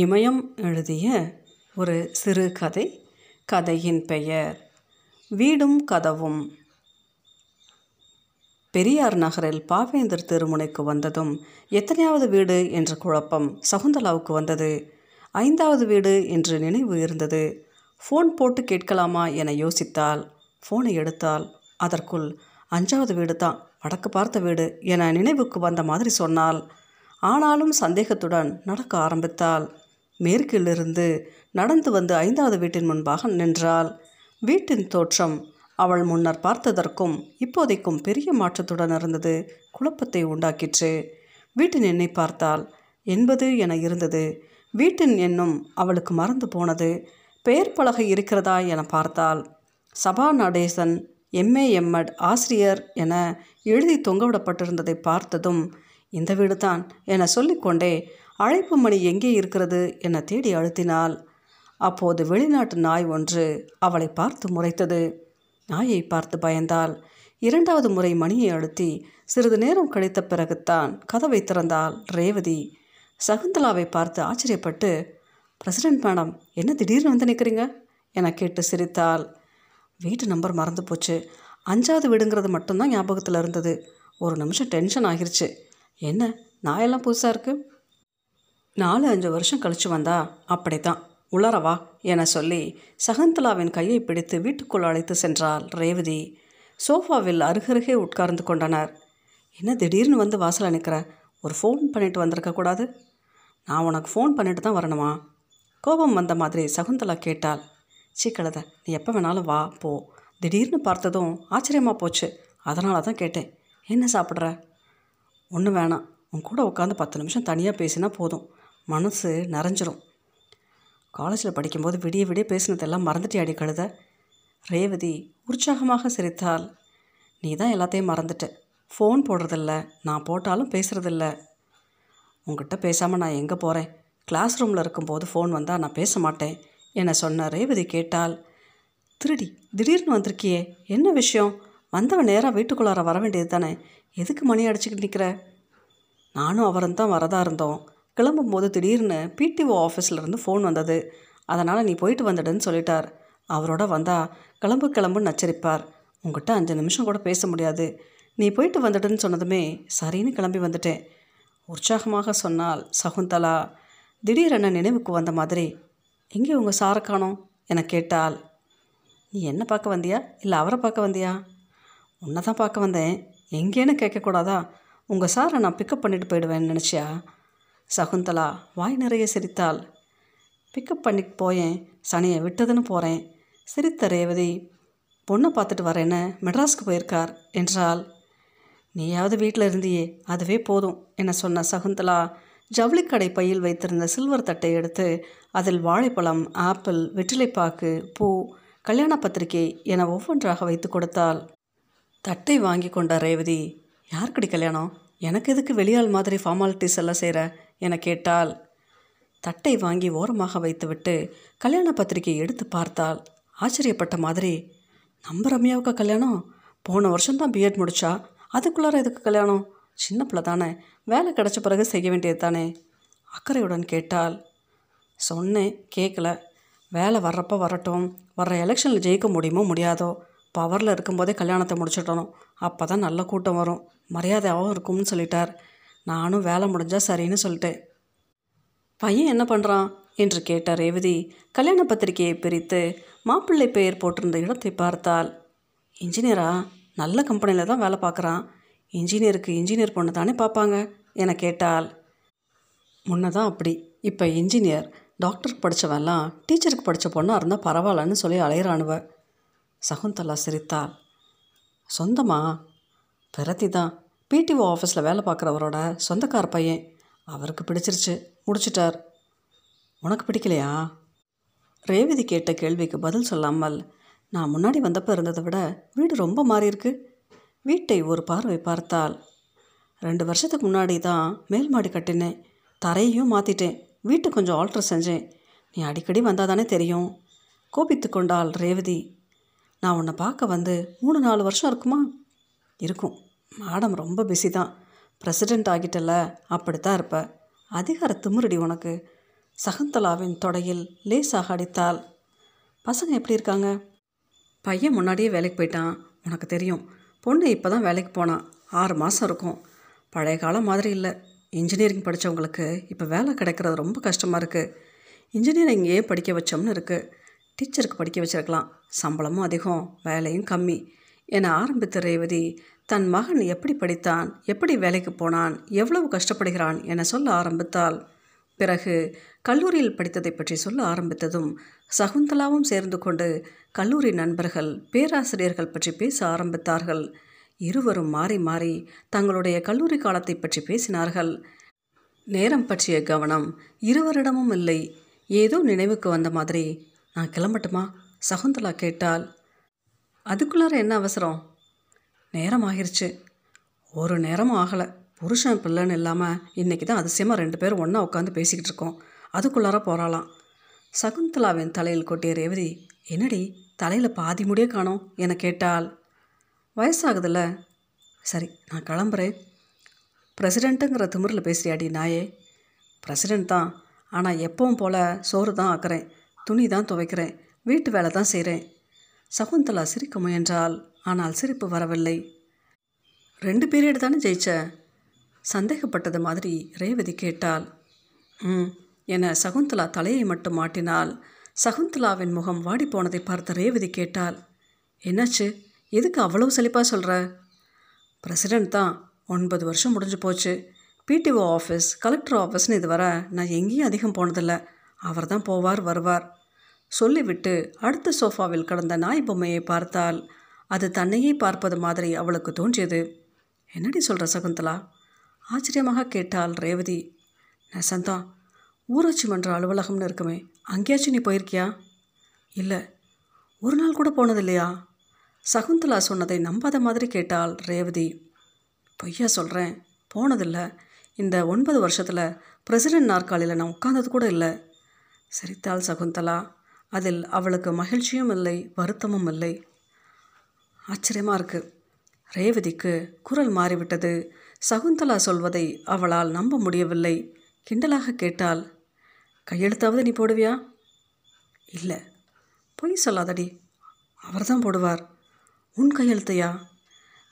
இமையம் எழுதிய ஒரு சிறுகதை. கதையின் பெயர் வீடும் கதவும். பெரியார் நகரில் பாவேந்தர் திருமுனைக்கு வந்ததும் எத்தனையாவது வீடு என்ற குழப்பம் சகுந்தலாவுக்கு வந்தது. 5வது வீடு என்று நினைவு இருந்தது. ஃபோன் போட்டு கேட்கலாமா என யோசித்தாள். ஃபோனை எடுத்தாள். அதற்குள் 5வது வீடு தான், வடக்கு பார்த்த வீடு என நினைவுக்கு வந்த மாதிரி சொன்னாள். ஆனாலும் சந்தேகத்துடன் நடக்க ஆரம்பித்தாள். மேற்கிலிருந்து நடந்து வந்து 5வது வீட்டின் முன்பாக நின்றாள். வீட்டின் தோற்றம் அவள் முன்னர் பார்த்ததற்கும் இப்போதைக்கும் பெரிய மாற்றத்துடன் இருந்தது. குழப்பத்தை உண்டாக்கிற்று. வீட்டின் எண்ணை பார்த்தாள். 80 என இருந்தது. வீட்டின் எண்ணும் அவளுக்கு மறந்து போனது. பெயர் பலகை இருக்கிறதா என பார்த்தாள். சபா நடேசன் MA/MEd ஆசிரியர் என எழுதி தொங்கவிடப்பட்டிருந்ததை பார்த்ததும் இந்த வீடு தான் என சொல்லிக்கொண்டே அழைப்பு மணி எங்கே இருக்கிறது என தேடி அழுத்தினாள். அப்போது வெளிநாட்டு நாய் ஒன்று அவளை பார்த்து முறைத்தது. நாயை பார்த்து பயந்தாள். 2வது முறை மணியை அழுத்தி சிறிது நேரம் கழித்த பிறகுத்தான் கதவை திறந்தாள் ரேவதி. சகுந்தலாவை பார்த்து ஆச்சரியப்பட்டு, "பிரசிடெண்ட் மேடம், என்ன திடீர்னு வந்து நிற்கிறீங்க?" என கேட்டு சிரித்தாள். வீட்டு நம்பர் மறந்து போச்சு. 5வது வீடுங்கிறது மட்டும்தான் ஞாபகத்தில் இருந்தது. ஒரு நிமிஷம் டென்ஷன் ஆகிருச்சு. என்ன நாயெல்லாம் புதுசாக இருக்குது, 4-5 வருஷம் கழித்து வந்தா அப்படி தான், உளரவா என சொல்லி சகுந்தலாவின் கையை பிடித்து வீட்டுக்குள் அழைத்து சென்றாள் ரேவதி. சோஃபாவில் அருகருகே உட்கார்ந்து கொண்டனர். "என்ன திடீர்னு வந்து வாசலை நிற்கிற, ஒரு ஃபோன் பண்ணிட்டு வந்திருக்கக்கூடாது?" "நான் உனக்கு ஃபோன் பண்ணிட்டு தான் வரணுமா?" கோபம் வந்த மாதிரி சகுந்தலா கேட்டாள். "சீக்கிரத, நீ எப்போ வேணாலும் வா போ. திடீர்னு பார்த்ததும் ஆச்சரியமாக போச்சு, அதனால தான் கேட்டேன். என்ன சாப்பிட்ற?" "ஒன்று வேணாம், உன் கூட உட்காந்து 10 நிமிஷம் தனியாக பேசினா போதும், மனசு நிறைஞ்சிரும். காலேஜில் படிக்கும்போது விடிய விடிய பேசினதெல்லாம் மறந்துட்டே அடி கழுத." ரேவதி உற்சாகமாக சிரித்தாள். "நீ தான் எல்லாத்தையும் மறந்துட்ட. ஃபோன் போடுறதில்ல, நான் போட்டாலும் பேசுகிறதில்ல. உங்ககிட்ட பேசாமல் நான் எங்கே போகிறேன்? கிளாஸ் ரூமில் இருக்கும்போது ஃபோன் வந்தால் நான் பேச மாட்டேன்" என சொன்ன ரேவதி கேட்டாள். "திருடி, திடீர்னு வந்திருக்கியே, என்ன விஷயம்? வந்தவன் நேராக வீட்டுக்குள்ளார வர வேண்டியது தானே, எதுக்கு மணி அடிச்சுக்கிட்டு நிற்கிற?" "நானும் அவரும் தான் வரதா இருந்தோம். கிளம்பும்போது திடீர்னு PTO ஆஃபீஸ்லேருந்து ஃபோன் வந்தது. அதனால் நீ போயிட்டு வந்துடுன்னு சொல்லிட்டார். அவரோட வந்தால் கிளம்புன்னு நச்சரிப்பார். உங்ககிட்ட 5 நிமிஷம் கூட பேச முடியாது. நீ போயிட்டு வந்துடுன்னு சொன்னதுமே சரின்னு கிளம்பி வந்துட்டேன்" உற்சாகமாக சொன்னால் சகுந்தலா. திடீரென நினைவுக்கு வந்த மாதிரி, "எங்கே உங்கள் சாரை காணோம்?" என கேட்டாள். "நீ என்ன பார்க்க வந்தியா, இல்லை அவரை பார்க்க வந்தியா?" "உன்னை தான் பார்க்க வந்தேன். எங்கேன்னு கேட்கக்கூடாதா? உங்கள் சாரை நான் பிக்கப் பண்ணிட்டு போயிடுவேன்னு நினச்சியா?" சகுந்தலா வாய் நிறைய சிரித்தாள். "பிக்கப் பண்ணிட்டு போயேன், சனியை விட்டதுன்னு போகிறேன்" சிரித்த ரேவதி. "பொண்ணை பார்த்துட்டு வரேன்னு மெட்ராஸ்க்கு போயிருக்கார்" என்றாள். "நீயாவது வீட்டில் இருந்தியே, அதுவே போதும்" என சொன்ன சகுந்தலா ஜவுளிக்கடை பையில் வைத்திருந்த சில்வர் தட்டை எடுத்து அதில் வாழைப்பழம், ஆப்பிள், வெற்றிலைப்பாக்கு, பூ, கல்யாண பத்திரிகை என ஒவ்வொன்றாக வைத்து கொடுத்தாள். தட்டை வாங்கி கொண்ட ரேவதி, "யாருக்கடி கல்யாணம்? எனக்கு எதுக்கு வெளியாள் மாதிரி ஃபார்மாலிட்டிஸ் எல்லாம் செய்கிற?" என கேட்டாள். தட்டை வாங்கி ஓரமாக வைத்துவிட்டு கல்யாண பத்திரிகையை எடுத்து பார்த்தாள். ஆச்சரியப்பட்ட மாதிரி, "நம்ம ரம்யாவுக்கு கல்யாணம்? போன வருஷம்தான் பிஎட் முடித்தா, அதுக்குள்ளார எதுக்கு கல்யாணம்? சின்ன பிள்ளை தானே, வேலை கிடச்ச பிறகு செய்ய வேண்டியது தானே?" அக்கறையுடன் கேட்டாள். "சொன்னேன், கேட்கல. வேலை வர்றப்போ வரட்டும், வர்ற எலெக்ஷனில் ஜெயிக்க முடியுமோ முடியாதோ, பவரில் இருக்கும்போதே கல்யாணத்தை முடிச்சுட்டணும், அப்போ தான் நல்ல கூட்டம் வரும், மரியாதையாகவும் இருக்கும்னு சொல்லிட்டார். நானும் வேலை முடிஞ்சால் சரின்னு சொல்லிட்டேன்." "பையன் என்ன பண்ணுறான்?" என்று கேட்ட ரேவதி கல்யாண பத்திரிகையை பிரித்து மாப்பிள்ளை பெயர் போட்டிருந்த இடத்தை பார்த்தாள். "இன்ஜினியரா? நல்ல கம்பெனியில் தான் வேலை பார்க்குறான். இன்ஜினியருக்கு இன்ஜினியர் பொண்ணு தானே பார்ப்பாங்க?" என கேட்டாள். "முன்னதான் அப்படி. இப்போ இன்ஜினியர், டாக்டருக்கு படித்தவெல்லாம் டீச்சருக்கு படித்த பொண்ணாக இருந்தால் பரவாயில்லன்னு சொல்லி அலையிறானுவ." சகுந்தலா சிரித்தாள். "சொந்தமா?" "பிரதி தான், PTO ஆஃபீஸில் வேலை பார்க்குறவரோட சொந்தக்கார பையன். அவருக்கு பிடிச்சிருச்சு, முடிச்சிட்டார்." "உனக்கு பிடிக்கலையா?" ரேவதி கேட்ட கேள்விக்கு பதில் சொல்லாமல், "நான் முன்னாடி வந்தப்போ இருந்ததை விட வீடு ரொம்ப மாறியிருக்கு." வீட்டை ஒரு பார்வை பார்த்தாள். "2 வருஷத்துக்கு முன்னாடி தான் மேல் மாடி கட்டினேன், தரையையும் மாற்றிட்டேன், வீட்டை கொஞ்சம் ஆல்ட்ரு செஞ்சேன். நீ அடிக்கடி வந்தால் தானே தெரியும்" கோபித்து கொண்டாள் ரேவதி. "நான் உன்னை பார்க்க வந்து 3-4 வருஷம் இருக்குமா?" "இருக்கும். மேடம் ரொம்ப பிஸி தான். பிரசிடெண்ட் ஆகிட்டல, அப்படித்தான் இருப்ப. அதிகார திமிரடி உனக்கு. சகுந்தலாவின் தொடையில் லேசாக அடித்தாள். பசங்க எப்படி இருக்காங்க? பையன் முன்னாடியே வேலைக்கு போயிட்டான், உனக்கு தெரியும். பொண்ணு இப்போ தான் வேலைக்கு போனான், 6 மாதம் இருக்கும். பழைய காலம் மாதிரி இல்லை. இன்ஜினியரிங் படித்தவங்களுக்கு இப்போ வேலை கிடைக்கிறது ரொம்ப கஷ்டமாக இருக்குது. இன்ஜினியரிங் ஏன் படிக்க வச்சோம்னு இருக்குது. டீச்சருக்கு படிக்க வச்சுருக்கலாம், சம்பளமும் அதிகம், வேலையும் கம்மி என ஆரம்பித்த ரேவதி தன் மகன் எப்படி படித்தான், எப்படி வேலைக்கு போனான், எவ்வளவு கஷ்டப்படுகிறான் என சொல்ல ஆரம்பித்தாள். பிறகு கல்லூரியில் படித்ததை பற்றி சொல்ல ஆரம்பித்ததும் சகுந்தலாவும் சேர்ந்து கொண்டு கல்லூரி நண்பர்கள், பேராசிரியர்கள் பற்றி பேச ஆரம்பித்தார்கள். இருவரும் மாறி மாறி தங்களுடைய கல்லூரி காலத்தை பற்றி பேசினார்கள். நேரம் பற்றிய கவனம் இருவரிடமும் இல்லை. ஏதோ நினைவுக்கு வந்த மாதிரி, நான் கிளம்பட்டுமா சகுந்தலா கேட்டாள். அதுக்குள்ளார என்ன அவசரம்? நேரம் ஆகிருச்சு. ஒரு நேரமும் ஆகலை. புருஷன் பிள்ளைன்னு இல்லாமல் இன்றைக்கி தான் அதிசயமாக 2 பேரும் ஒன்றா உட்காந்து பேசிக்கிட்டு இருக்கோம், அதுக்குள்ளார போகிறாளாம். சகுந்தலாவின் தலையில் கொட்டிய ரேவதி, என்னடி தலையில் பாதி முடியே காணோம் என கேட்டாள். வயசாகுதுல்ல. சரி நான் கிளம்புறேன். பிரசிடெண்ட்டுங்கிற திமிரில் பேசுறியாடி நாயே. பிரசிடெண்ட் தான், ஆனால் எப்பவும் போல் சோறு தான் ஆக்குறேன், துணி தான் துவைக்கிறேன், வீட்டு வேலை தான் செய்கிறேன். சகுந்தலா சிரிக்க முயன்றாள், ஆனால் சிரிப்பு வரவில்லை. 2 பீரியடு தானே ஜெயிச்ச சந்தேகப்பட்டது மாதிரி ரேவதி கேட்டாள். என சகுந்தலா தலையை மட்டும் மாட்டினாள். சகுந்தலாவின் முகம் வாடி போனதை பார்த்த ரேவதி கேட்டாள், என்னாச்சு, எதுக்கு அவ்வளவு செழிப்பாக சொல்கிற? பிரசிடெண்ட் தான், 9 வருஷம் முடிஞ்சு போச்சு. பிடிஓ ஆஃபீஸ், கலெக்டர் ஆஃபீஸ்னு இதுவரை நான் எங்கேயும் அதிகம் போனதில்லை. அவர் தான் போவார் வருவார் சொல்லிவிட்டு அடுத்த சோஃபாவில் கடந்த நாய் பொம்மையை பார்த்தாள். அது தன்னையே பார்ப்பது மாதிரி அவளுக்கு தோன்றியது. என்னடி சொல்கிற சகுந்தலா ஆச்சரியமாக கேட்டாள் ரேவதி. நெசந்தான், ஊராட்சி மன்ற அலுவலகம்னு இருக்குமே, அங்கேயாச்சும் நீ போயிருக்கியா? இல்லை, ஒரு நாள் கூட போனதில்லையா? சகுந்தலா சொன்னதை நம்பாத மாதிரி கேட்டாள் ரேவதி. பொய்யா சொல்கிறேன், போனதில்லை. இந்த 9 வருஷத்தில் பிரசிடெண்ட் நாற்காலியில் நான் உட்கார்ந்தது கூட இல்லை. சிரித்தாள் சகுந்தலா. அதில் அவளுக்கு மகிழ்ச்சியும் இல்லை, வருத்தமும் இல்லை. ஆச்சரியமாக இருக்குது. ரேவதிக்கு குரல் மாறிவிட்டது. சகுந்தலா சொல்வதை அவளால் நம்ப முடியவில்லை. கிண்டலாக கேட்டாள், கையெழுத்தாவது நீ போடுவியா? இல்லை. பொய் சொல்லாதடி, அவர் தான் போடுவார். உன் கையெழுத்தையா?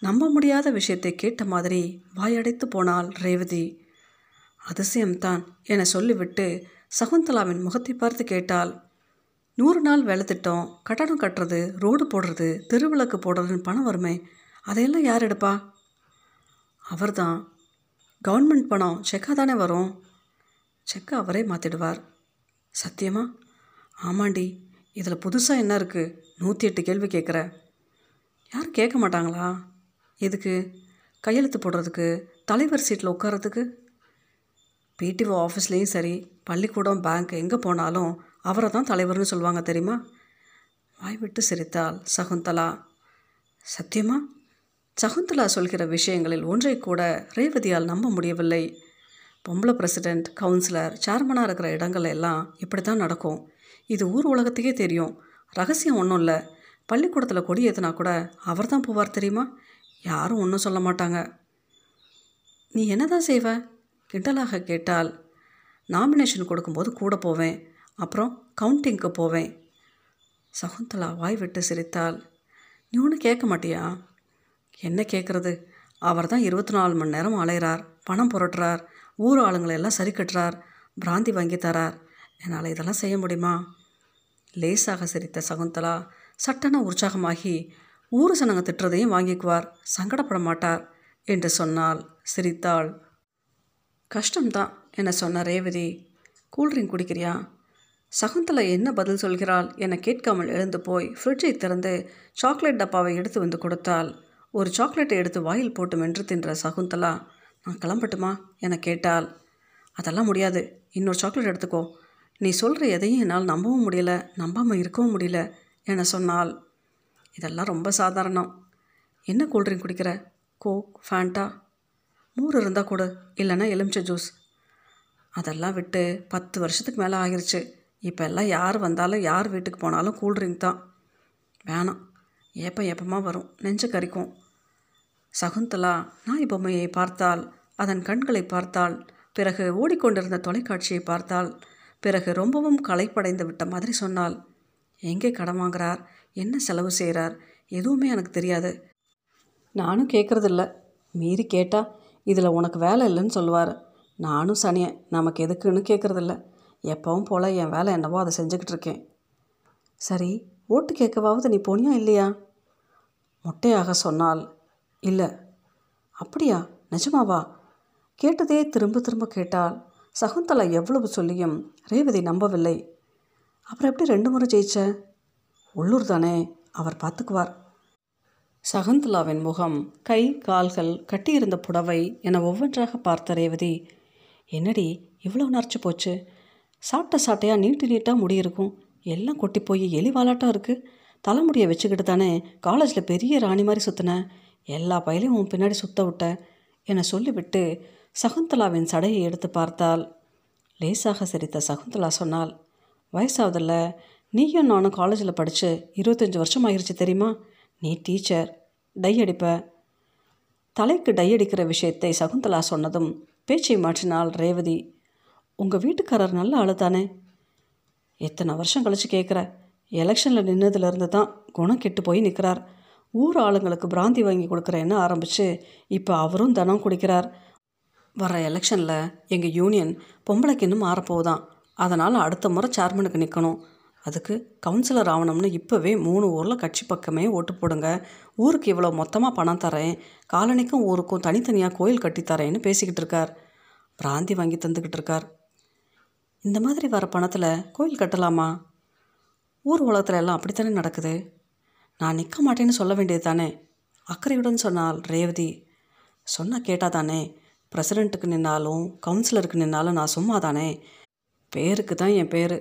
நம்ப முடியாத விஷயத்தை கேட்ட மாதிரி வாயடைத்து போனாள் ரேவதி. அதிசயம்தான் என சொல்லிவிட்டு சகுந்தலாவின் முகத்தை பார்த்து கேட்டாள், 100 நாள் வேலை திட்டம், கட்டணம் கட்டுறது, ரோடு போடுறது, தெருவிளக்கு போடுறதுன்னு பணம் வருமே, அதையெல்லாம் யார் எடுப்பா? அவர் தான். கவர்மெண்ட் பணம் செக்காக தானே வரும். செக்கை அவரே மாற்றிடுவார். சத்தியமா? ஆமாண்டி, இதில் புதுசாக என்ன இருக்குது? 108 கேள்வி கேட்குற. யாரும் கேட்க மாட்டாங்களா? எதுக்கு? கையெழுத்து போடுறதுக்கு, தலைவர் சீட்டில் உட்காரத்துக்கு. பிடிஓ ஆஃபீஸ்லேயும் சரி, பள்ளிக்கூடம், பேங்க் எங்கே போனாலும் அவரை தான் தலைவர்னு சொல்லுவாங்க, தெரியுமா? வாய்விட்டு சிரித்தாள் சகுந்தலா. சத்தியமா? சகுந்தலா சொல்கிற விஷயங்களில் ஒன்றை கூட ரேவதியால் நம்ப முடியவில்லை. பொம்பளை பிரசிடெண்ட், கவுன்சிலர், சேர்மனாக இருக்கிற இடங்கள் எல்லாம் இப்படி தான் நடக்கும். இது ஊர் உலகத்துக்கே தெரியும், ரகசியம் ஒன்றும் இல்லை. பள்ளிக்கூடத்தில் கொடி ஏற்றினா கூட அவர் தான் போவார், தெரியுமா? யாரும் ஒன்றும் சொல்ல மாட்டாங்க. நீ என்ன தான் செய்வ? கிண்டலாக கேட்டால். நாமினேஷன் கொடுக்கும்போது கூட போவேன், அப்புறம் கவுண்டிங்க்கு போவேன். சகுந்தலா வாய்விட்டு சிரித்தாள். நீ ஒன்று கேட்க மாட்டியா? என்ன கேட்குறது? அவர் தான் 24 மணி நேரம் அலைகிறார், பணம் புரட்டுறார், ஊர் ஆளுங்களெல்லாம் சரி கட்டுறார், பிராந்தி வாங்கி தரார். என்னால் இதெல்லாம் செய்ய முடியுமா? லேசாக சிரித்த சகுந்தலா சட்டென உற்சாகமாகி, ஊர் சனங்க திட்டுறதையும் வாங்கிக்குவார், சங்கடப்பட மாட்டார் என்று சொன்னால் சிரித்தாள். கஷ்டம்தான் என சொன்ன ரேவதி. கூல்ட்ரிங்க் குடிக்கிறியா? சகுந்தலா என்ன பதில் சொல்கிறாள் என கேட்காமல் எழுந்து போய் ஃப்ரிட்ஜை திறந்து சாக்லேட் டப்பாவை எடுத்து வந்து கொடுத்தாள். ஒரு சாக்லேட்டை எடுத்து வாயில் போட்டு மென்று தின்ற சகுந்தலா, நான் கிளம்பட்டுமா என கேட்டாள். அதெல்லாம் முடியாது, இன்னொரு சாக்லேட் எடுத்துக்கோ, நீ சொல்கிற எதையும் என்னால் நம்பவும் முடியல, நம்பாமல் இருக்கவும் முடியல என சொன்னால். இதெல்லாம் ரொம்ப சாதாரணம். என்ன கூல்ட்ரிங்க் குடிக்கிற? கோக், ஃபேண்டா, மோர் இருந்தால் கூட, இல்லைன்னா எலுமிச்சை ஜூஸ். அதெல்லாம் விட்டு 10 வருஷத்துக்கு மேலே ஆகிருச்சு. இப்போ எல்லாம் யார் வந்தாலும் யார் வீட்டுக்கு போனாலும் கூல்ட்ரிங்க் தான். வேணாம், ஏப்பமாக வரும், நெஞ்ச கறிக்கும். சகுந்தலா நாய் பொம்மையை பார்த்தாள், அதன் கண்களை பார்த்தாள், பிறகு ஓடிக்கொண்டிருந்த தொலைக்காட்சியை பார்த்தாள். பிறகு ரொம்பவும் களைப்படைந்து விட்ட மாதிரி சொன்னாள். எங்கே கடன் வாங்குறார், என்ன செலவு செய்கிறார், எதுவுமே எனக்கு தெரியாது. நானும் கேட்குறதில்ல, மீறி கேட்டால் இதில் உனக்கு வேலை இல்லைன்னு சொல்லுவார். நானும் சனியன், நமக்கு எதுக்குன்னு கேட்குறதில்ல. எப்பவும் போல் என் வேலை என்னவோ அதை செஞ்சுக்கிட்டு இருக்கேன். சரி, ஓட்டு கேட்கவாவது நீ போனியா இல்லையா? மொட்டையாக சொன்னால். இல்லை. அப்படியா, நிஜமாவா? கேட்டதே திரும்ப திரும்ப கேட்டால். சகுந்தலா எவ்வளவு சொல்லியும் ரேவதி நம்பவில்லை. அப்புறம் எப்படி 2 முறை ஜெயிச்ச? உள்ளூர் தானே, அவர் பார்த்துக்குவார். சகுந்தலாவின் முகம், கை, கால்கள், கட்டியிருந்த புடவை என ஒவ்வொன்றாக பார்த்த ரேவதி, என்னடி இவ்வளோ நரைச்சி போச்சு, சாப்பிட்ட சாட்டையாக நீட்டாக முடியிருக்கும், எல்லாம் கொட்டி போய் எலி வாலாட்டம் இருக்குது, தலைமுடியை வச்சுக்கிட்டு தானே காலேஜில் பெரிய ராணி மாதிரி சுற்றினேன், எல்லா பயிலையும் உன் பின்னாடி சுற்ற விட்ட என சொல்லிவிட்டு சகுந்தலாவின் சடையை எடுத்து பார்த்தாள். லேசாக சிரித்த சகுந்தலா சொன்னாள், வயசாவதில்ல, நீயும் நானும் காலேஜில் படித்து 25 வருஷம் ஆகிருச்சு தெரியுமா, நீ டீச்சர், டை அடிப்ப. தலைக்கு டை அடிக்கிற விஷயத்தை சகுந்தலா சொன்னதும் பேச்சை மாற்றினாள் ரேவதி. உங்கள் வீட்டுக்காரர் நல்ல ஆளு தானே, எத்தனை வருஷம் கழித்து கேட்குற, எலெக்ஷனில் நின்னதுலேருந்து தான் குணம் கெட்டு போய் நிற்கிறார், ஊர் ஆளுங்களுக்கு பிராந்தி வாங்கி கொடுக்குறேன்னு ஆரம்பித்து இப்போ அவரும் தனம் குடிக்கிறார், வர எலெக்ஷனில் எங்கள் யூனியன் பொம்பளைக்கு இன்னும் மாறப்போகுதான், அதனால் அடுத்த முறை சேர்மனுக்கு நிற்கணும், அதுக்கு கவுன்சிலர் ஆகணும்னு இப்போவே 3 ஊரில் கட்சி பக்கமே ஓட்டு போடுங்க, ஊருக்கு இவ்வளோ மொத்தமாக பணம் தரேன், காலனிக்கும் ஊருக்கும் தனித்தனியாக கோயில் கட்டித்தரேன்னு பேசிக்கிட்டு இருக்கார், பிராந்தி வாங்கி தந்துக்கிட்டு இருக்கார். இந்த மாதிரி வர பணத்தில் கோயில் கட்டலாமா? ஊர் உலகத்தில் எல்லாம் அப்படித்தானே நடக்குது, நான் நிற்க மாட்டேன்னு சொல்ல வேண்டியது தானே, அக்கறையுடன் சொன்னால் ரேவதி. சொன்னால் கேட்டால் தானே, பிரசிடெண்ட்டுக்கு நின்னாலும் கவுன்சிலருக்கு நின்னாலும் நான் சும்மா தானே, பேருக்கு தான் என் பேர்,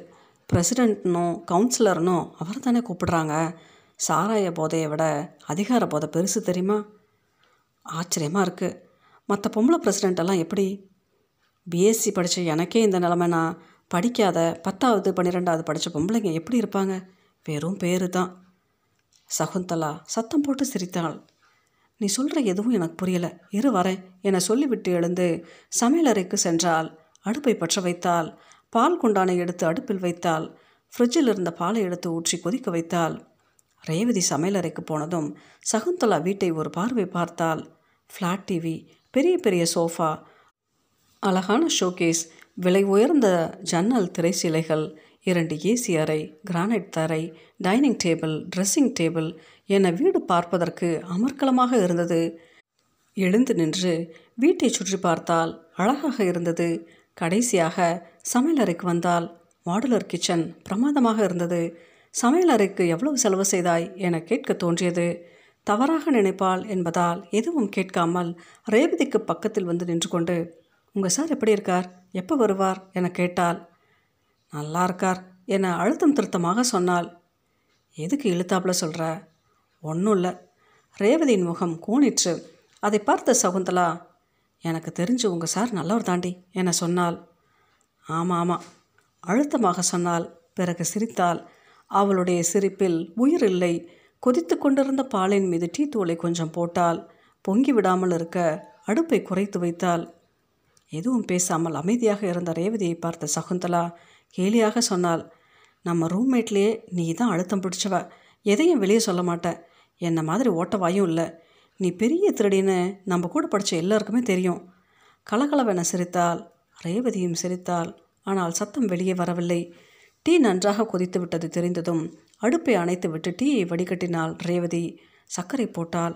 பிரசிடெண்ட்னும் கவுன்சிலர்னும் அவர் தானே கூப்பிடுறாங்க, சாராய போதையை விட அதிகார போதை பெருசு தெரியுமா? ஆச்சரியமாக இருக்குது, மற்ற பொம்பளை பிரசிடெண்ட்டெல்லாம் எப்படி? பிஎஸ்சி படித்த எனக்கே இந்த நிலமைனா படிக்காத 10ஆவது 12ஆவது படித்த பொம்பளைங்க எப்படி இருப்பாங்க, வெறும் பேரு தான். சகுந்தலா சத்தம் போட்டு சிரித்தாள். நீ சொல்கிற எதுவும் எனக்கு புரியலை, இரு வரேன் என சொல்லிவிட்டு எழுந்து சமையலறைக்கு சென்றாள். அடுப்பை பற்ற வைத்தாள். பால் குண்டானை எடுத்து அடுப்பில் வைத்தாள். ஃப்ரிட்ஜில் இருந்த பாலை எடுத்து ஊற்றி கொதிக்க வைத்தாள். ரேவதி சமையலறைக்கு போனதும் சகுந்தலா வீட்டை ஒரு பார்வை பார்த்தாள். ஃப்ளாட் டிவி, பெரிய பெரிய சோஃபா, அழகான ஷோகேஸ், விலை உயர்ந்த ஜன்னல் திரை சிலைகள், 2 ஏசி அறை, கிரானைட் தரை, டைனிங் டேபிள், ட்ரெஸ்ஸிங் டேபிள் என வீடு பார்ப்பதற்கு அமர்க்கலமாக இருந்தது. எழுந்து நின்று வீட்டை சுற்றி பார்த்தால் அழகாக இருந்தது. கடைசியாக சமையலறைக்கு வந்தால் மாடுலர் கிச்சன் பிரமாதமாக இருந்தது. சமையலறைக்கு எவ்வளவு செலவு செய்தாய் என கேட்க தோன்றியது. தவறாக நினைப்பாள் என்பதால் எதுவும் கேட்காமல் ரேவதிக்கு பக்கத்தில் வந்து நின்று கொண்டு, உங்கள் சார் எப்படி இருக்கார், எப்போ வருவார் என கேட்டாள். நல்லா இருக்கார் என அழுத்தம் திருத்தமாக சொன்னாள். எதுக்கு இழுத்தாப்பில் சொல்கிற? ஒன்றும் இல்லை. ரேவதியின் முகம் கூனிற்று. அதை பார்த்த சகுந்தலா, எனக்கு தெரிஞ்சு உங்கள் சார் நல்லவர் தாண்டி என சொன்னாள். ஆமாம் அழுத்தமாக சொன்னாள். பிறகு சிரித்தாள். அவளுடைய சிரிப்பில் உயிர் இல்லை. கொதித்து கொண்டிருந்த பாலின் மீது டீ தூளை கொஞ்சம் போட்டாள். பொங்கி விடாமல் இருக்க அடுப்பை குறைத்து வைத்தாள். எதுவும் பேசாமல் அமைதியாக இருந்த ரேவதியை பார்த்த சகுந்தலா கேலியாக சொன்னாள். நம்ம ரூம்மேட்லேயே நீ தான் அழுத்தம் பிடிச்சவ, எதையும் வெளியே சொல்ல மாட்டேன், என்ன மாதிரி ஓட்டவாயும் இல்லை, நீ பெரிய திருடின்னு நம்ம கூட படித்த எல்லாருக்குமே தெரியும். கலகலவென சிரித்தாள். ரேவதியும் சிரித்தாள். ஆனால் சத்தம் வெளியே வரவில்லை. டீ நன்றாக கொதித்து விட்டது தெரிந்ததும் அடுப்பை அணைத்து விட்டு டீயை வடிகட்டினாள் ரேவதி. சர்க்கரை போட்டாள்.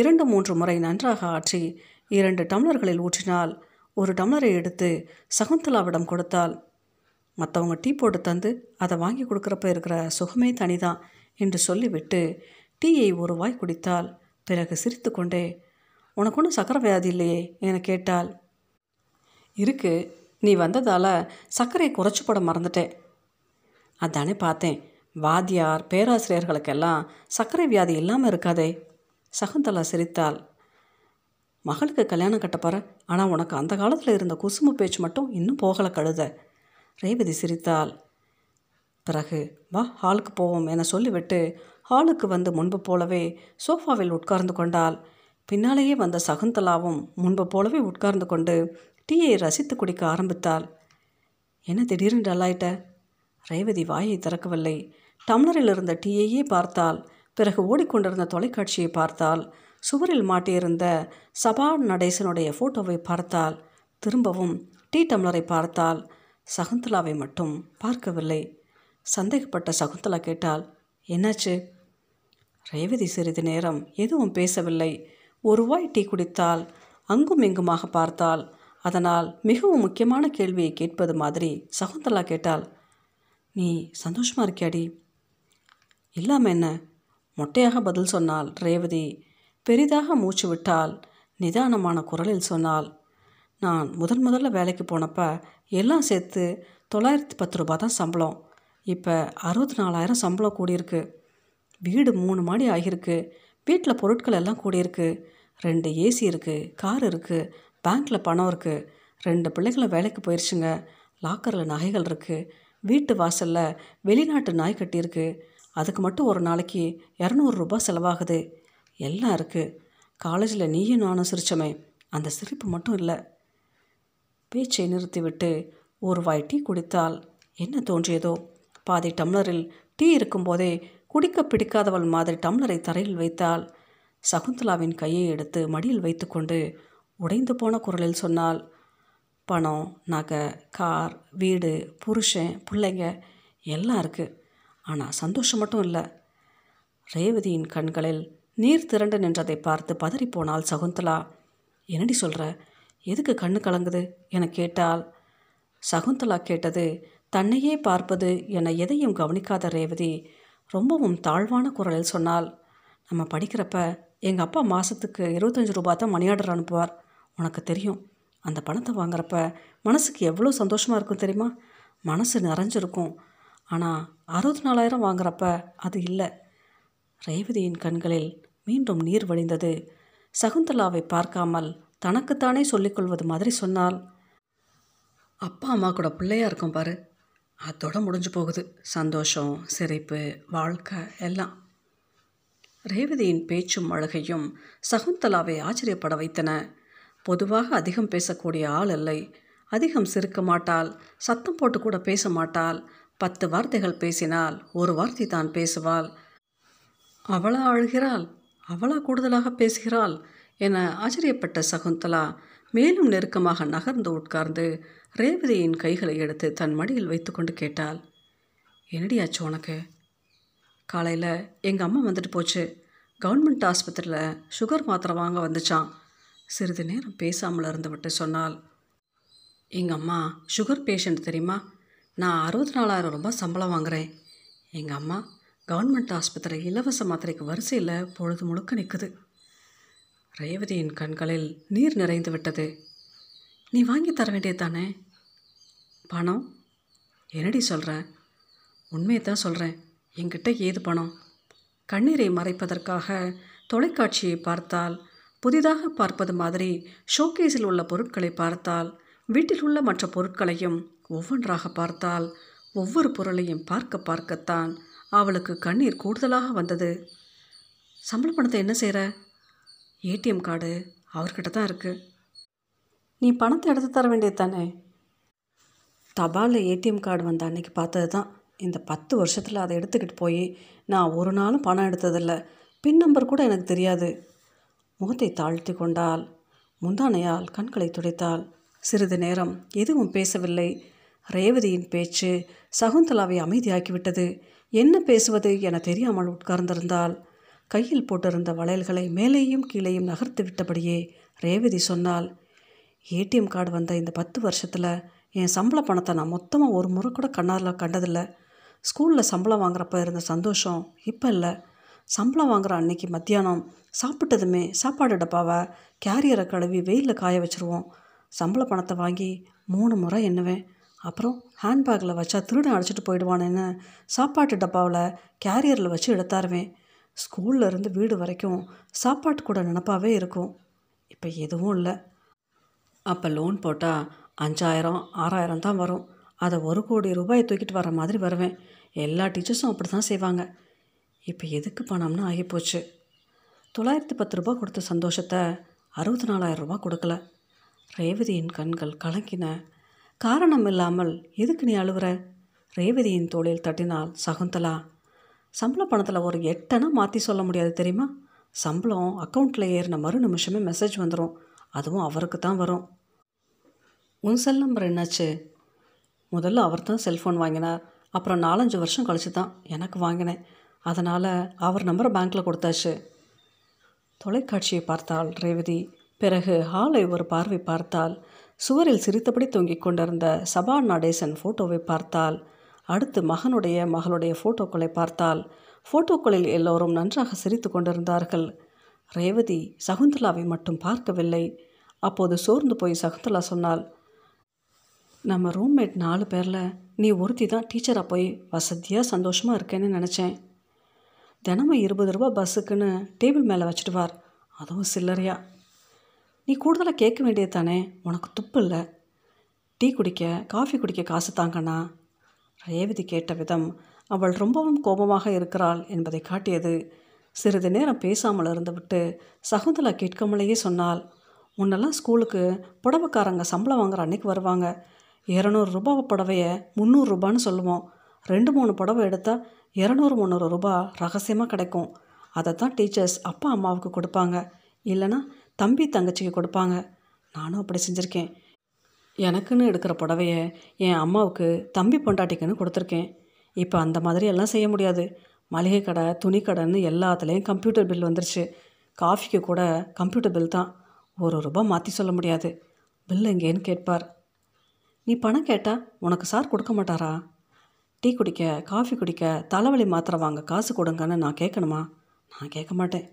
2-3 முறை நன்றாக ஆற்றி 2 டம்ளர்களில் ஊற்றினாள். ஒரு டம்ளரை எடுத்து சகுந்தலாவிடம் கொடுத்தாள். மற்றவங்க டீ போட்டு தந்து அதை வாங்கி கொடுக்குறப்ப இருக்கிற சுகமே தனிதான் என்று சொல்லிவிட்டு டீயை ஒரு வாய் குடித்தாள். பிறகு சிரித்து கொண்டே, உனக்கு ஒன்றும் சக்கரை வியாதி இல்லையே என கேட்டாள். இருக்கு, நீ வந்ததால் சர்க்கரையை குறைச்சி போட மறந்துட்டேன். அதானே பார்த்தேன், வாத்தியார் பேராசிரியர்களுக்கெல்லாம் சர்க்கரை வியாதி இல்லாமல் இருக்காதே. சகுந்தலா சிரித்தாள். மகளுக்கு கல்யாணம் கட்டப்பாரு, ஆனால் உனக்கு அந்த காலத்தில் இருந்த குசும்பு பேச்சு மட்டும் இன்னும் போகலை கழுத. ரேவதி சிரித்தாள். பிறகு வா ஹாலுக்கு போவோம் என சொல்லிவிட்டு ஹாலுக்கு வந்து முன்பு போலவே சோஃபாவில் உட்கார்ந்து கொண்டாள். பின்னாலேயே வந்த சகுந்தலாவும் முன்பு போலவே உட்கார்ந்து கொண்டு டீயை ரசித்து குடிக்க ஆரம்பித்தாள். என்ன திடீர்னு டல்லாயிட்ட? ரேவதி வாயை திறக்கவில்லை. டம்ளரில் இருந்த டீயையே பார்த்தாள். பிறகு ஓடிக்கொண்டிருந்த தொலைக்காட்சியை பார்த்தாள். சுவரில் மாட்டியிருந்த சபா நடேசனுடைய ஃபோட்டோவை பார்த்தாள். திரும்பவும் டீ டம்ளரை பார்த்தாள். சகுந்தலாவை மட்டும் பார்க்கவில்லை. சந்தேகப்பட்ட சகுந்தலா கேட்டாள், என்னாச்சு? ரேவதி சிறிது நேரம் எதுவும் பேசவில்லை. ஒருவாய் டீ குடித்தாள். அங்கும் இங்குமாக பார்த்தாள். அதனால் மிகவும் முக்கியமான கேள்வியை கேட்பது மாதிரி சகுந்தலா கேட்டாள், நீ சந்தோஷமாக இருக்கியாடி? இல்லாமல் என்ன? மொட்டையாக பதில் சொன்னாள் ரேவதி. பெரிதாக மூச்சு விட்டால் நிதானமான குரலில் சொன்னாள், நான் முதல்ல வேலைக்கு போனப்போ எல்லாம் சேர்த்து 910 ரூபாய் தான் சம்பளம். இப்போ 64,000 சம்பளம் கூடியிருக்கு. வீடு 3 மாடி ஆகியிருக்கு. வீட்டில் பொருட்கள் எல்லாம் கூடியிருக்கு. 2 ஏசி இருக்குது, கார் இருக்குது, பேங்க்கில் பணம் இருக்குது, 2 பிள்ளைகளை வேலைக்கு போயிடுச்சுங்க, லாக்கரில் நகைகள் இருக்குது, வீட்டு வாசலில் வெளிநாட்டு நாய் கட்டியிருக்கு, அதுக்கு மட்டும் ஒரு நாளைக்கு 200 ரூபாய் செலவாகுது, எல்லாம் இருக்குது. காலேஜில் நீயும் நானும் சிரித்தோமே, அந்த சிரிப்பு மட்டும் இல்லை. பேச்சை நிறுத்திவிட்டு ஒரு வாய் டீ குடித்தால் என்ன தோன்றியதோ. பாதி டம்ளரில் டீ இருக்கும்போதே குடிக்க பிடிக்காதவள் மாதிரி டம்ளரை தரையில் வைத்தாள். சகுந்தலாவின் கையை எடுத்து மடியில் வைத்துக்கொண்டு உடைந்து போன குரலில் சொன்னாள், பணம், நகை, கார், வீடு, புருஷன், பிள்ளைங்க எல்லாம் இருக்குது. ஆனால் சந்தோஷம் மட்டும் இல்லை. ரேவதியின் கண்களில் நீர் திரண்டு நின்றதை பார்த்து பதறிப்போனாள் சகுந்தலா. என்னடி சொல்கிற? எதுக்கு கண்ணு கலங்குது என கேட்டாள். சகுந்தலா கேட்டது தன்னையே பார்ப்பது என எதையும் கவனிக்காத ரேவதி ரொம்பவும் தாழ்வான குரலில் சொன்னாள், நம்ம படிக்கிறப்ப எங்கள் அப்பா மாதத்துக்கு 25 ரூபாய் தான் மணி ஆர்டர் அனுப்புவார். உனக்கு தெரியும். அந்த பணத்தை வாங்குறப்ப மனசுக்கு எவ்வளோ சந்தோஷமாக இருக்கும் தெரியுமா? மனசு நிறைஞ்சிருக்கும். ஆனால் 64,000 வாங்குறப்ப அது இல்லை. ரேவதியின் கண்களில் மீண்டும் நீர் வழிந்தது. சகுந்தலாவை பார்க்காமல் தனக்குத்தானே சொல்லிக்கொள்வது மாதிரி சொன்னாள், அப்பா அம்மா கூட பிள்ளையாக இருக்கும் பாரு, அதோட முடிஞ்சு போகுது சந்தோஷம், சிரிப்பு, வாழ்க்கை எல்லாம். ரேவதியின் பேச்சும் அழகையும் சகுந்தலாவை ஆச்சரியப்பட வைத்தன. பொதுவாக அதிகம் பேசக்கூடிய ஆள் இல்லை. அதிகம் சிரிக்க மாட்டாள். சத்தம் போட்டு கூட பேச மாட்டாள். 10 வார்த்தைகள் பேசினால் 1 வார்த்தை தான் பேசுவாள். அவளா அழுகிறாள், அவளா கூடுதலாக பேசுகிறாள் என ஆச்சரியப்பட்ட சகுந்தலா மேலும் நெருக்கமாக நகர்ந்து உட்கார்ந்து ரேவதியின் கைகளை எடுத்து தன் மடியில் வைத்துக்கொண்டு கேட்டாள், என்னடியாச்சு உனக்கு? காலையில் எங்கள் அம்மா வந்துட்டு போச்சு. கவர்மெண்ட் ஆஸ்பத்திரியில் சுகர் மாத்திரை வாங்க வந்துச்சான். சிறிது நேரம் பேசாமல் இருந்துவிட்டு சொன்னாள், எங்கள் அம்மா சுகர் பேஷண்ட் தெரியுமா? நான் 64,000 ரூபாய் சம்பளம் வாங்குகிறேன். எங்கள் அம்மா கவர்மெண்ட் ஆஸ்பத்திரி இலவச மாத்திரைக்கு வரிசையில் பொழுது முழுக்க நிற்குது. ரேவதியின் கண்களில் நீர் நிறைந்து விட்டது. நீ வாங்கி தர வேண்டியது தானே? பணம்? என்னடி சொல்கிற? உண்மையை தான் சொல்கிறேன். என்கிட்ட ஏது பணம்? கண்ணீரை மறைப்பதற்காக தொலைக்காட்சியை பார்த்தால். புதிதாக பார்ப்பது மாதிரி ஷோகேஸில் உள்ள பொருட்களை பார்த்தால். வீட்டில் உள்ள மற்ற பொருட்களையும் ஒவ்வொன்றாக பார்த்தால். ஒவ்வொரு பொருளையும் பார்க்க பார்க்கத்தான் அவளுக்கு கண்ணீர் கூடுதலாக வந்தது. சம்பள பணத்தை என்ன செய்கிற? ஏடிஎம் கார்டு அவர்கிட்ட தான் இருக்குது. நீ பணத்தை எடுத்து தர வேண்டியது தானே? தபாலில் ஏடிஎம் கார்டு வந்த அன்னைக்கு பார்த்தது தான். இந்த 10 வருஷத்தில் அதை எடுத்துக்கிட்டு போய் நான் ஒரு நாளும் பணம் எடுத்ததில்லை. பின் நம்பர் கூட எனக்கு தெரியாது. முகத்தை தாழ்த்தி கொண்டாள். முந்தானையால் கண்களை துடைத்தாள். சிறிது நேரம் எதுவும் பேசவில்லை. ரேவதியின் பேச்சு சகுந்தலாவை அமைதியாக்கிவிட்டது. என்ன பேசுவது என தெரியாமல் உட்கார்ந்திருந்தாள். கையில் போட்டிருந்த வளையல்களை மேலேயும் கீழேயும் நகர்த்து விட்டபடியே ரேவதி சொன்னாள், ஏடிஎம் கார்டு வந்த இந்த 10 வருஷத்தில் என் சம்பள பணத்தை நான் மொத்தமாக ஒரு முறை கூட கண்ணாரில் கண்டதில்லை. ஸ்கூலில் சம்பளம் வாங்குறப்ப இருந்த சந்தோஷம் இப்போ இல்லை. சம்பளம் வாங்குற அன்னைக்கு மத்தியானம் சாப்பிட்டதுமே சாப்பாடு டப்பாவை கேரியரை கழுவி வெயிலில் காய வச்சுருவோம். சம்பள பணத்தை வாங்கி 3 முறை எண்ணுவேன். அப்புறம் ஹேண்ட்பேக்கில் வச்சா திருடன் அடிச்சிட்டு போயிடுவானேன்னு சாப்பாட்டு டப்பாவில் கேரியரில் வச்சு எடுத்தாருவேன். ஸ்கூலில் இருந்து வீடு வரைக்கும் சாப்பாட்டு கூட நினப்பாகவே இருக்கும். இப்போ எதுவும் இல்லை. அப்போ லோன் போட்டால் 5,000 6,000 தான் வரும். அதை 1 கோடி ரூபாயை தூக்கிட்டு வர மாதிரி வருவேன். எல்லா டீச்சர்ஸும் அப்படி தான் செய்வாங்க. இப்போ எதுக்கு பணம்னு ஆகிப்போச்சு. 910 ரூபாய் கொடுத்த சந்தோஷத்தை 64,000 ரூபாய் கொடுக்கல. ரேவதியின் கண்கள் கலங்கின. காரணம் இல்லாமல் எதுக்கு நீ அழுகிற? ரேவதியின் தோளில் தட்டினாள் சகுந்தலா. சம்பள பணத்தில் ஒரு எட்டனா மாற்றி சொல்ல முடியாது தெரியுமா? சம்பளம் அக்கௌண்ட்டில் ஏறின மறு நிமிஷமே மெசேஜ் வந்துடும். அதுவும் அவருக்கு தான் வரும். உன் செல் நம்பர் என்னாச்சு? முதல்ல அவர் தான் செல்ஃபோன் வாங்கினார். அப்புறம் 4-5 வருஷம் கழிச்சு தான் எனக்கு வாங்கினேன். அதனால் அவர் நம்பரை பேங்க்கில் கொடுத்தாச்சு. தொலைக்காட்சியை பார்த்தாள் ரேவதி. பிறகு ஹாலை ஒரு பார்வை பார்த்தாள். சுவரில் சிரித்தபடி தொங்கிக் கொண்டிருந்த சபா நடேசன் ஃபோட்டோவை பார்த்தாள். அடுத்து மகளுடைய ஃபோட்டோக்களை பார்த்தாள். ஃபோட்டோக்களில் எல்லோரும் நன்றாக சிரித்து கொண்டிருந்தார்கள். ரேவதி சகுந்தலாவை மட்டும் பார்க்கவில்லை. அப்போது சோர்ந்து போய் சகுந்தலா சொன்னாள், நம்ம ரூம்மேட் 4 பேரில் நீ ஒருத்தி தான் டீச்சராக போய் வசதியாக சந்தோஷமாக இருக்கேன்னு நினச்சேன். தினமும் 20 ரூபா பஸ்ஸுக்குன்னு டேபிள் மேலே வச்சுடுவார், அதுவும் சில்லறையா. நீ கூடுதலாக கேட்க வேண்டியது தானே, உனக்கு துப்பு இல்லை. டீ குடிக்க காஃபி குடிக்க காசு தாங்கண்ணா. ரேவதி கேட்ட விதம் அவள் ரொம்பவும் கோபமாக இருக்கிறாள் என்பதை காட்டியது. சிறிது நேரம் பேசாமல் இருந்துவிட்டு சகுந்தலா கேட்காமலேயே சொன்னாள், முன்னெல்லாம் ஸ்கூலுக்கு புடவைக்காரங்க சம்பளம் வாங்குற அன்னைக்கு வருவாங்க. 200 ரூபா புடவையை 300 ரூபான்னு சொல்லுவோம். 2-3 புடவை எடுத்தால் 200-300 ரூபா ரகசியமாக கிடைக்கும். அதைத்தான் டீச்சர்ஸ் அப்பா அம்மாவுக்கு கொடுப்பாங்க, இல்லைனா தம்பி தங்கச்சிக்கு கொடுப்பாங்க. நானும் அப்படி செஞ்சுருக்கேன். எனக்குன்னு எடுக்கிற புடவையை என் அம்மாவுக்கு தம்பி பொண்டாட்டிக்குன்னு கொடுத்துருக்கேன். இப்போ அந்த மாதிரி எல்லாம் செய்ய முடியாது. மளிகை கடை துணி கடைன்னு எல்லாத்துலேயும் கம்ப்யூட்டர் பில் வந்துருச்சு. காஃபிக்கு கூட கம்ப்யூட்டர் பில் தான். 1 ரூபா மாற்றி சொல்ல முடியாது. பில் எங்கேன்னு கேட்பார். நீ பணம் கேட்டால் உனக்கு சார் கொடுக்க மாட்டாரா? டீ குடிக்க காஃபி குடிக்க தலைவலி மாத்திரை வாங்க காசு கொடுங்கன்னு நான் கேட்கணுமா? நான் கேட்க மாட்டேன்.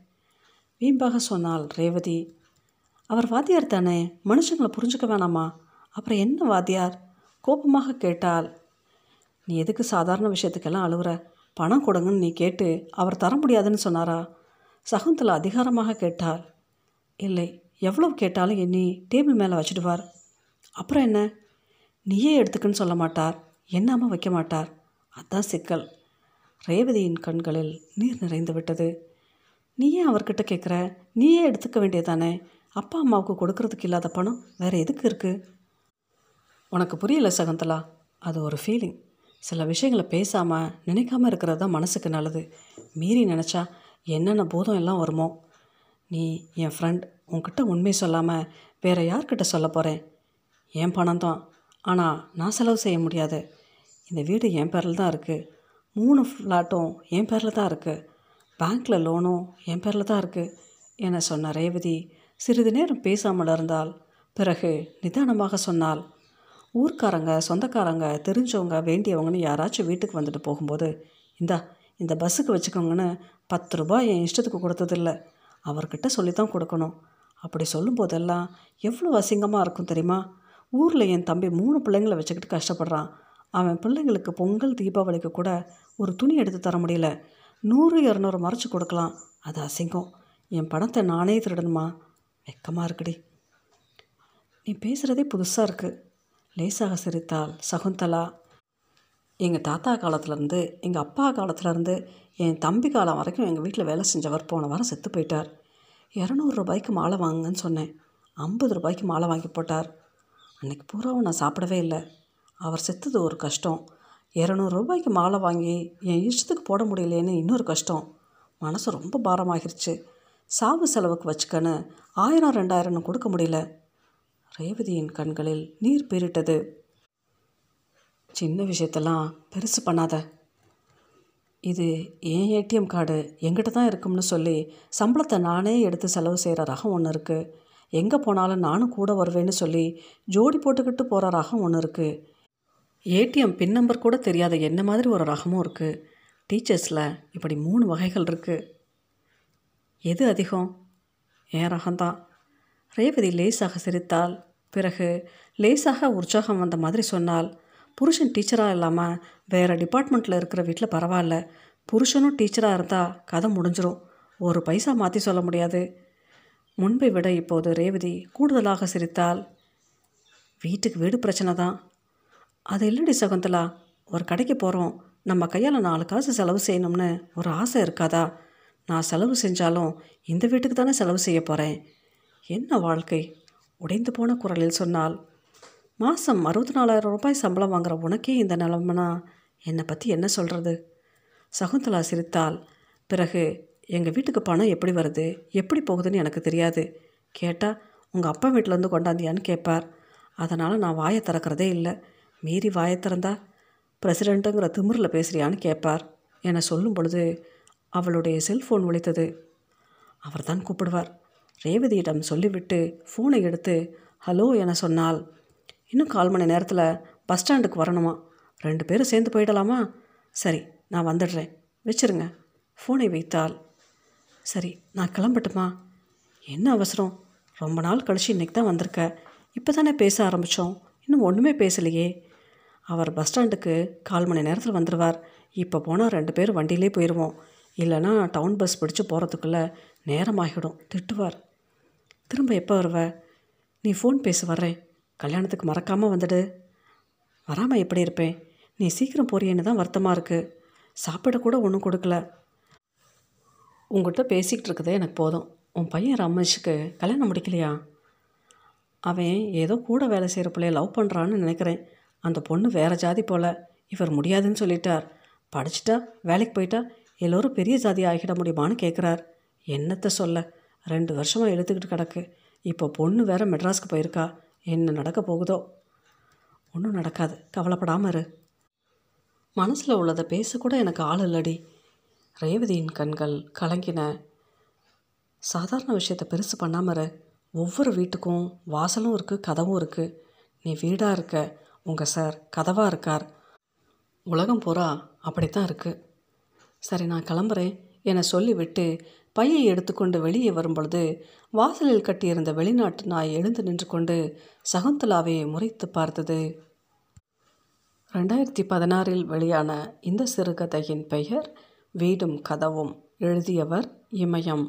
வீம்பாக சொன்னால் ரேவதி. அவர் வாத்தியார் தானே, மனுஷங்களை புரிஞ்சுக்க வேணாமா? அப்புறம் என்ன வாத்தியார்? கோபமாக கேட்டால், நீ எதுக்கு சாதாரண விஷயத்துக்கெல்லாம் அழுகுற? பணம் கொடுங்கன்னு நீ கேட்டு அவர் தர முடியாதுன்னு சொன்னாரா? சகுந்தலா அதிகாரமாக கேட்டால். இல்லை, எவ்வளவு கேட்டாலும் எண்ணி டேபிள் மேலே வச்சுடுவார். அப்புறம் என்ன? நீயே எடுத்துக்குன்னு சொல்ல மாட்டார், எண்ணாமல் வைக்க மாட்டார். அதான் சிக்கல். ரேவதியின் கண்களில் நீர் நிறைந்து விட்டது. நீயே அவர்கிட்ட கேட்குற, நீயே எடுத்துக்க வேண்டியதானே? அப்பா அம்மாவுக்கு கொடுக்கறதுக்கு இல்லாத பணம் வேறு எதுக்கு இருக்குது? உனக்கு புரியல சகுந்தலா, அது ஒரு ஃபீலிங். சில விஷயங்களை பேசாமல் நினைக்காமல் இருக்கிறது தான் மனசுக்கு நல்லது. மீறி நினச்சா என்னென்ன போதும் எல்லாம் வருமோ. நீ என் ஃப்ரெண்ட், உன்கிட்ட உண்மை சொல்லாமல் வேறு யார்கிட்ட சொல்ல போகிறேன்? என் பணம் தான், ஆனால் நான் செலவு செய்ய முடியாது. இந்த வீடு என் பேரில் தான் இருக்குது. 3 ஃப்ளாட்டும் என் பேரில் தான் இருக்குது. பேங்க்கில் லோனும் என் பேரில் தான் இருக்குது என சொன்ன ரேவதி சிறிது நேரம் பேசாமல் இருந்தால். பிறகு நிதானமாக சொன்னால், ஊர்க்காரங்க சொந்தக்காரங்க தெரிஞ்சவங்க வேண்டியவங்கன்னு யாராச்சும் வீட்டுக்கு வந்துட்டு போகும்போது இந்த பஸ்ஸுக்கு வச்சுக்கோங்கன்னு 10 ரூபாய் என் இஷ்டத்துக்கு கொடுத்ததில்லை. அவர்கிட்ட சொல்லி தான் கொடுக்கணும். அப்படி சொல்லும்போதெல்லாம் எவ்வளோ அசிங்கமாக இருக்கும் தெரியுமா? ஊரில் என் தம்பி 3 பிள்ளைங்களை வச்சுக்கிட்டு கஷ்டப்படுறான். அவன் பிள்ளைங்களுக்கு பொங்கல் தீபாவளிக்கு கூட ஒரு துணி எடுத்து தர முடியல. 100-200 மறைச்சி கொடுக்கலாம், அது அசிங்கம். என் பணத்தை நானே திருடணுமா? வெக்கமாக இருக்குடி. நீ பேசுகிறதே புதுசாக இருக்குது, லேசாக சிரித்தாள் சகுந்தலா. எங்கள் தாத்தா காலத்துலேருந்து எங்கள் அப்பா காலத்துலேருந்து என் தம்பி காலம் வரைக்கும் எங்கள் வீட்டில் வேலை செஞ்சவர் போன வாரம் செத்து போயிட்டார். 200 ரூபாய்க்கு மாலை வாங்குங்கன்னு சொன்னேன். 50 ரூபாய்க்கு மாலை வாங்கி போட்டார். அன்றைக்கி பூராவும் நான் சாப்பிடவே இல்லை. அவர் செத்தது ஒரு கஷ்டம். 200 ரூபாய்க்கு மாலை வாங்கி என் இஷ்டத்துக்கு போட முடியலேன்னு இன்னொரு கஷ்டம். மனசு ரொம்ப பாரமாகிருச்சு. சாவு செலவுக்கு வச்சுக்கன்னு 1000-2000 கொடுக்க முடியல. ரேவதியின் கண்களில் நீர் பீரிட்டது. சின்ன விஷயத்தெல்லாம் பெருசு பண்ணாத. இது என் ஏடிஎம் கார்டு, எங்கிட்ட தான் இருக்கும்னு சொல்லி சம்பளத்தை நானே எடுத்து செலவு செய்கிற ரகம் ஒன்று இருக்குது. எங்கே போனாலும் நானும் கூட வருவேன்னு சொல்லி ஜோடி போட்டுக்கிட்டு போகிற ரகம் ஒன்று இருக்குது. ஏடிஎம் பின் நம்பர் கூட தெரியாத என்ன மாதிரி ஒரு ரகமும் இருக்குது. டீச்சர்ஸில் இப்படி 3 வகைகள் இருக்குது. எது அதிகம்? என் ரகம்தான். ரேவதி லேசாக சிரித்தாள். பிறகு லேசாக உற்சாகம் வந்த மாதிரி சொன்னால், புருஷன் டீச்சராக இல்லாமல் வேறு டிபார்ட்மெண்ட்டில் இருக்கிற வீட்டில் பரவாயில்ல. புருஷனும் டீச்சராக இருந்தால் கதை முடிஞ்சிடும். 1 பைசா மாற்றி சொல்ல முடியாது. முன்பை விட இப்போது ரேவதி கூடுதலாக சிரித்தாள். வீட்டுக்கு வீடு பிரச்சனை தான். அது இல்லடி சகுந்தலா, ஒரு கடைக்கு போகிறோம், நம்ம கையால் 4 காசு செலவு செய்யணும்னு ஒரு ஆசை இருக்காதா? நான் செலவு செஞ்சாலும் இந்த வீட்டுக்கு தானே செலவு செய்ய போகிறேன். என்ன வாழ்க்கை? உடைந்து போன குரலில் சொன்னால். மாதம் 64,000 ரூபாய் சம்பளம் வாங்குகிற உனக்கே இந்த நிலமனா என்னை பற்றி என்ன சொல்கிறது? சகுந்தலா சிரித்தாள். பிறகு எங்கள் வீட்டுக்கு பணம் எப்படி வருது எப்படி போகுதுன்னு எனக்கு தெரியாது. கேட்டால் உங்கள் அப்பா வீட்டிலேருந்து கொண்டாந்தியான்னு கேட்பார். அதனால் நான் வாயை திறக்கிறதே இல்லை. மீறி வாயை திறந்தா பிரசிடெண்ட்டுங்கிற திமிரில் பேசுகிறியான்னு கேட்பார் என சொல்லும் பொழுது அவளுடைய செல்ஃபோன் ஒலித்தது. அவர் தான் கூப்பிடுவார். ரேவதியிடம் சொல்லிவிட்டு ஃபோனை எடுத்து ஹலோ என சொன்னால், இன்னும் 1/4 மணி நேரத்தில் பஸ் ஸ்டாண்டுக்கு வரணுமா? 2 பேரும் சேர்ந்து போயிடலாமா? சரி, நான் வந்துடுறேன், வச்சுருங்க. ஃபோனை வைத்தாள். சரி, நான் கிளம்பட்டுமா? என்ன அவசரம்? ரொம்ப நாள் கழிச்சு இன்றைக்கி தான் வந்திருக்க. இப்போ தானே பேச ஆரம்பித்தோம், இன்னும் ஒன்றுமே பேசலையே. அவர் பஸ் ஸ்டாண்டுக்கு 1/4 மணி நேரத்தில் வந்துடுவார். இப்போ போனால் 2 பேர் வண்டியிலே போயிடுவோம். இல்லைனா டவுன் பஸ் பிடிச்சி போகிறதுக்குள்ளே நேரமாகிடும், திட்டுவார். திரும்ப எப்போ வருவ? நீ ஃபோன் பேசி வர்றேன். கல்யாணத்துக்கு மறக்காமல் வந்துடு. வராமல் எப்படி இருப்பேன்? நீ சீக்கிரம் போறியேன்னு தான் வருத்தமாக இருக்குது. சாப்பிடக்கூட ஒன்றும் கொடுக்கல. உங்கள்கிட்ட பேசிக்கிட்டு இருக்கிறதே எனக்கு போதும். உன் பையன் ரமேஷுக்கு கல்யாணம் முடிக்கலையா? அவன் ஏதோ கூட வேலை செய்கிற பிள்ளைய லவ் பண்ணுறான்னு நினைக்கிறேன். அந்த பொண்ணு வேறு ஜாதி போல். இவர் முடியாதுன்னு சொல்லிட்டார். படிச்சுட்டா வேலைக்கு போயிட்டா எல்லோரும் பெரிய ஜாதி ஆகிட முடியுமான்னு கேட்குறார். என்னத்தை சொல்ல, 2 வருஷமாக எழுத்துக்கிட்டு கிடக்கு. இப்போ பொண்ணு வேறு மெட்ராஸ்க்கு போயிருக்கா. என்ன நடக்க போகுதோ? ஒன்றும் நடக்காது, கவலைப்படாமல் இரு. மனசில் உள்ளதை பேசக்கூட எனக்கு ஆள் இல்லடி. ரேவதியின் கண்கள் கலங்கின. சாதாரண விஷயத்தை பெருசு பண்ணாமல் இரு. ஒவ்வொரு வீட்டுக்கும் வாசலும் இருக்குது, கதவும் இருக்குது. நீ வீடாக இருக்க, உங்கள் சார் கதவாக இருக்கார். உலகம் பூரா அப்படித்தான் இருக்குது. சரி, நான் கிளம்புறேன் என சொல்லிவிட்டு பையை எடுத்துக்கொண்டு வெளியே வரும்பொழுது வாசலில் கட்டியிருந்த வெளிநாட்டு நாய் எழுந்து நின்று கொண்டு சகுந்தலாவை முறைத்து பார்த்தது. 2016இல் வெளியான இந்த சிறுகதையின் பெயர் வீடும் கதவும். எழுதியவர் இமையம்.